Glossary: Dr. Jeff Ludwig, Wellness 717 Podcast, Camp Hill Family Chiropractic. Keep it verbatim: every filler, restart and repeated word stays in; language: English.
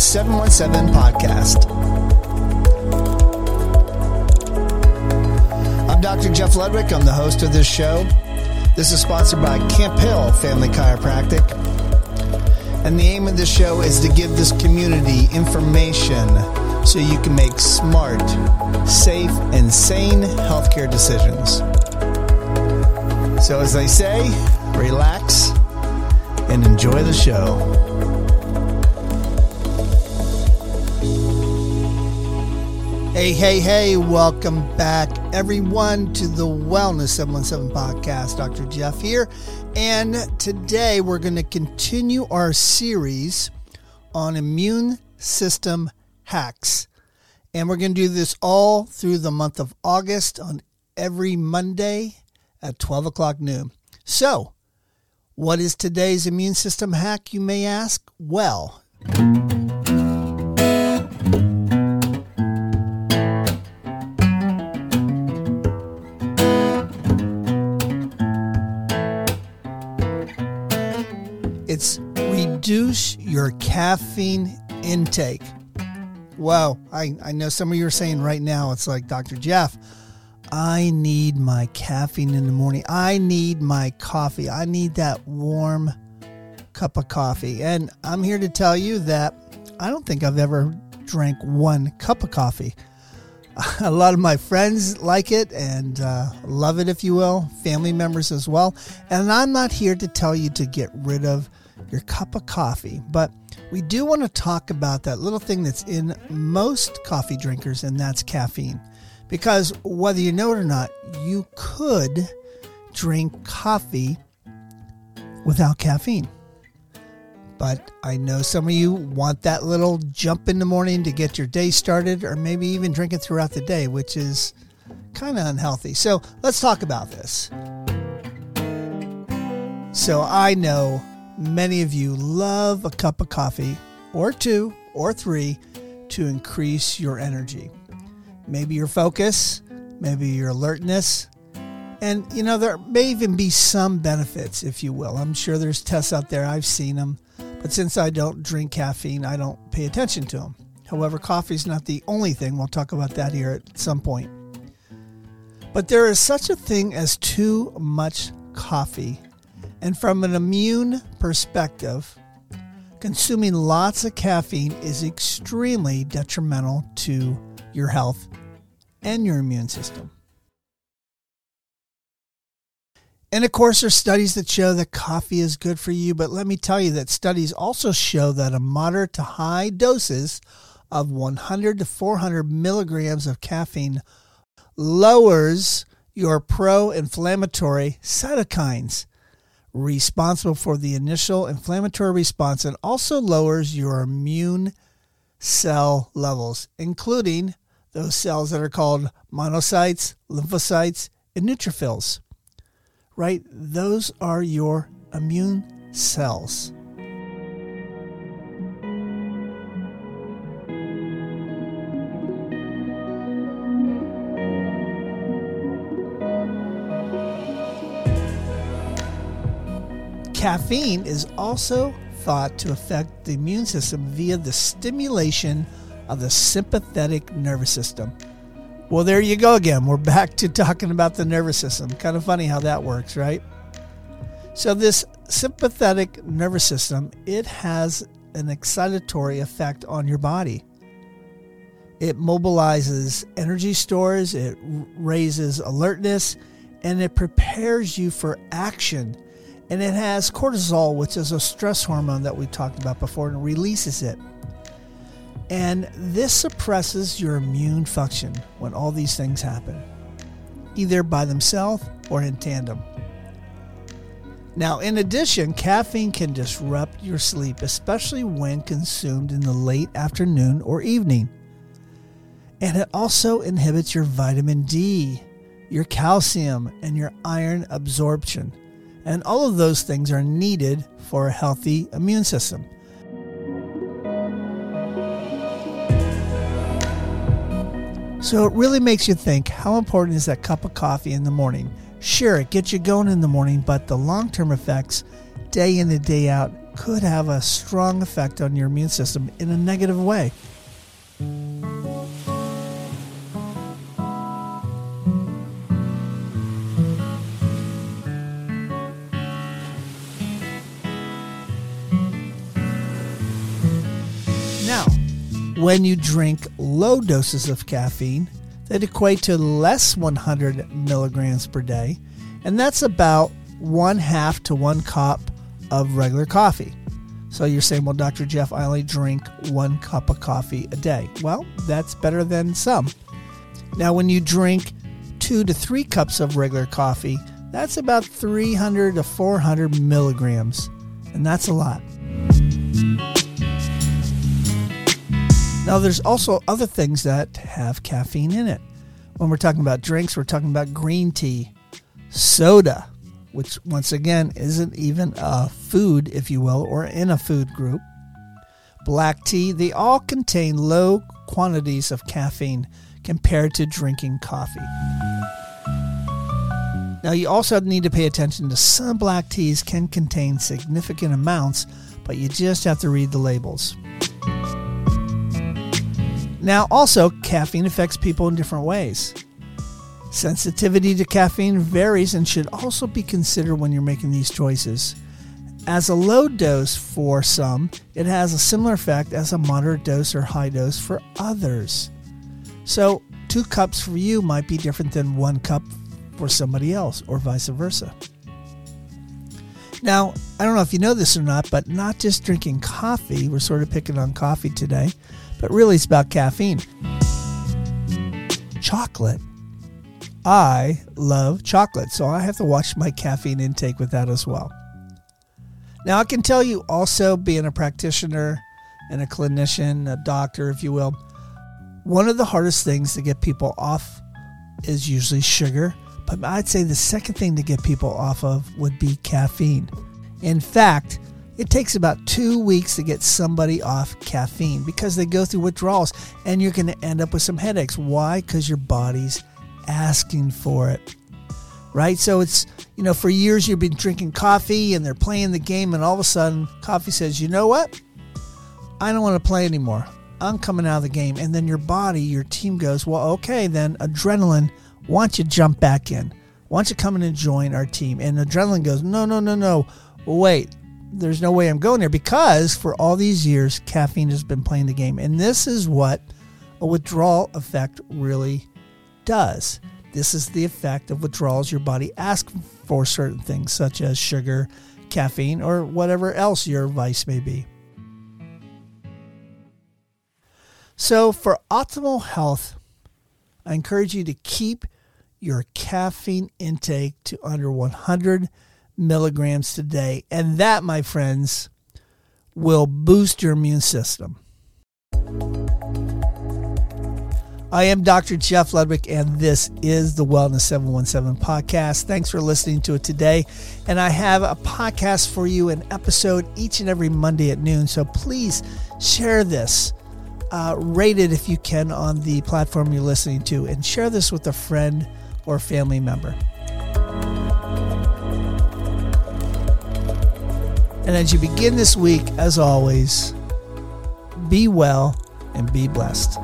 Wellness seven one seven Podcast. I'm Doctor Jeff Ludwig. I'm the host of this show. This is sponsored by Camp Hill Family Chiropractic. And the aim of this show is to give this community information so you can make smart, safe, and sane healthcare decisions. So as they say, relax and enjoy the show. Hey, hey, hey, welcome back, everyone, to the Wellness seven one seven Podcast. Doctor Jeff here, and today we're going to continue our series on immune system hacks, and we're going to do this all through the month of August on every Monday at twelve o'clock noon. So, what is today's immune system hack, you may ask? Well, it's reduce your caffeine intake. Wow, I, I know some of you are saying right now, it's like, Doctor Jeff, I need my caffeine in the morning. I need my coffee. I need that warm cup of coffee. And I'm here to tell you that I don't think I've ever drank one cup of coffee. A lot of my friends like it and uh, love it, if you will, family members as well. And I'm not here to tell you to get rid of your cup of coffee, but we do want to talk about that little thing that's in most coffee drinkers, and that's caffeine. Because whether you know it or not, you could drink coffee without caffeine. But I know some of you want that little jump in the morning to get your day started, or maybe even drink it throughout the day, which is kind of unhealthy. So let's talk about this. So I know many of you love a cup of coffee, or two, or three, to increase your energy. Maybe your focus, maybe your alertness. And, you know, there may even be some benefits, if you will. I'm sure there's tests out there. I've seen them. But since I don't drink caffeine, I don't pay attention to them. However, coffee is not the only thing. We'll talk about that here at some point. But there is such a thing as too much coffee. And from an immune perspective, consuming lots of caffeine is extremely detrimental to your health and your immune system. And of course, there's studies that show that coffee is good for you, but let me tell you that studies also show that a moderate to high doses of one hundred to four hundred milligrams of caffeine lowers your pro-inflammatory cytokines responsible for the initial inflammatory response, and also lowers your immune cell levels, including those cells that are called monocytes, lymphocytes, and neutrophils. Right? Those are your immune cells. Caffeine is also thought to affect the immune system via the stimulation of the sympathetic nervous system. Well, there you go again. We're back to talking about the nervous system. Kind of funny how that works, right? So this sympathetic nervous system, it has an excitatory effect on your body. It mobilizes energy stores, it raises alertness, and it prepares you for action. And it has cortisol, which is a stress hormone that we talked about before, and releases it. And this suppresses your immune function when all these things happen, either by themselves or in tandem. Now, in addition, caffeine can disrupt your sleep, especially when consumed in the late afternoon or evening. And it also inhibits your vitamin D, your calcium, and your iron absorption. And all of those things are needed for a healthy immune system. So it really makes you think, how important is that cup of coffee in the morning? Sure, it gets you going in the morning, but the long-term effects, day in and day out, could have a strong effect on your immune system in a negative way. Now, when you drink low doses of caffeine, that equate to less one hundred milligrams per day, and that's about one half to one cup of regular coffee. So you're saying, well, Doctor Jeff, I only drink one cup of coffee a day. Well, that's better than some. Now, when you drink two to three cups of regular coffee, that's about three hundred to four hundred milligrams, and that's a lot. Now, there's also other things that have caffeine in it. When we're talking about drinks, we're talking about green tea, soda, which once again isn't even a food, if you will, or in a food group, black tea. They all contain low quantities of caffeine compared to drinking coffee. Now, you also need to pay attention to some black teas can contain significant amounts, but you just have to read the labels. Now, also, caffeine affects people in different ways. Sensitivity to caffeine varies and should also be considered when you're making these choices. As a low dose for some, it has a similar effect as a moderate dose or high dose for others. So, two cups for you might be different than one cup for somebody else, or vice versa. Now, I don't know if you know this or not, but not just drinking coffee, we're sort of picking on coffee today, but really it's about caffeine. Chocolate. I love chocolate, so I have to watch my caffeine intake with that as well. Now, I can tell you also, being a practitioner and a clinician, a doctor, if you will, one of the hardest things to get people off is usually sugar, but I'd say the second thing to get people off of would be caffeine. In fact, it takes about two weeks to get somebody off caffeine because they go through withdrawals, and you're going to end up with some headaches. Why? Because your body's asking for it, right? So it's, you know, for years you've been drinking coffee and they're playing the game, and all of a sudden coffee says, you know what? I don't want to play anymore. I'm coming out of the game. And then your body, your team goes, well, okay, then adrenaline, why don't you jump back in? Why don't you come in and join our team? And adrenaline goes, no, no, no, no, wait. There's no way I'm going there, because for all these years, caffeine has been playing the game. And this is what a withdrawal effect really does. This is the effect of withdrawals. Your body asks for certain things, such as sugar, caffeine, or whatever else your vice may be. So for optimal health, I encourage you to keep your caffeine intake to under one hundred milligrams today, and that, my friends, will boost your immune system. I am Doctor Jeff Ludwig, and this is the Wellness seven one seven Podcast. Thanks for listening to it today, and I have a podcast for you, an episode each and every Monday at noon, so please share this. Uh, rate it if you can on the platform you're listening to, and share this with a friend or family member. And as you begin this week, as always, be well and be blessed.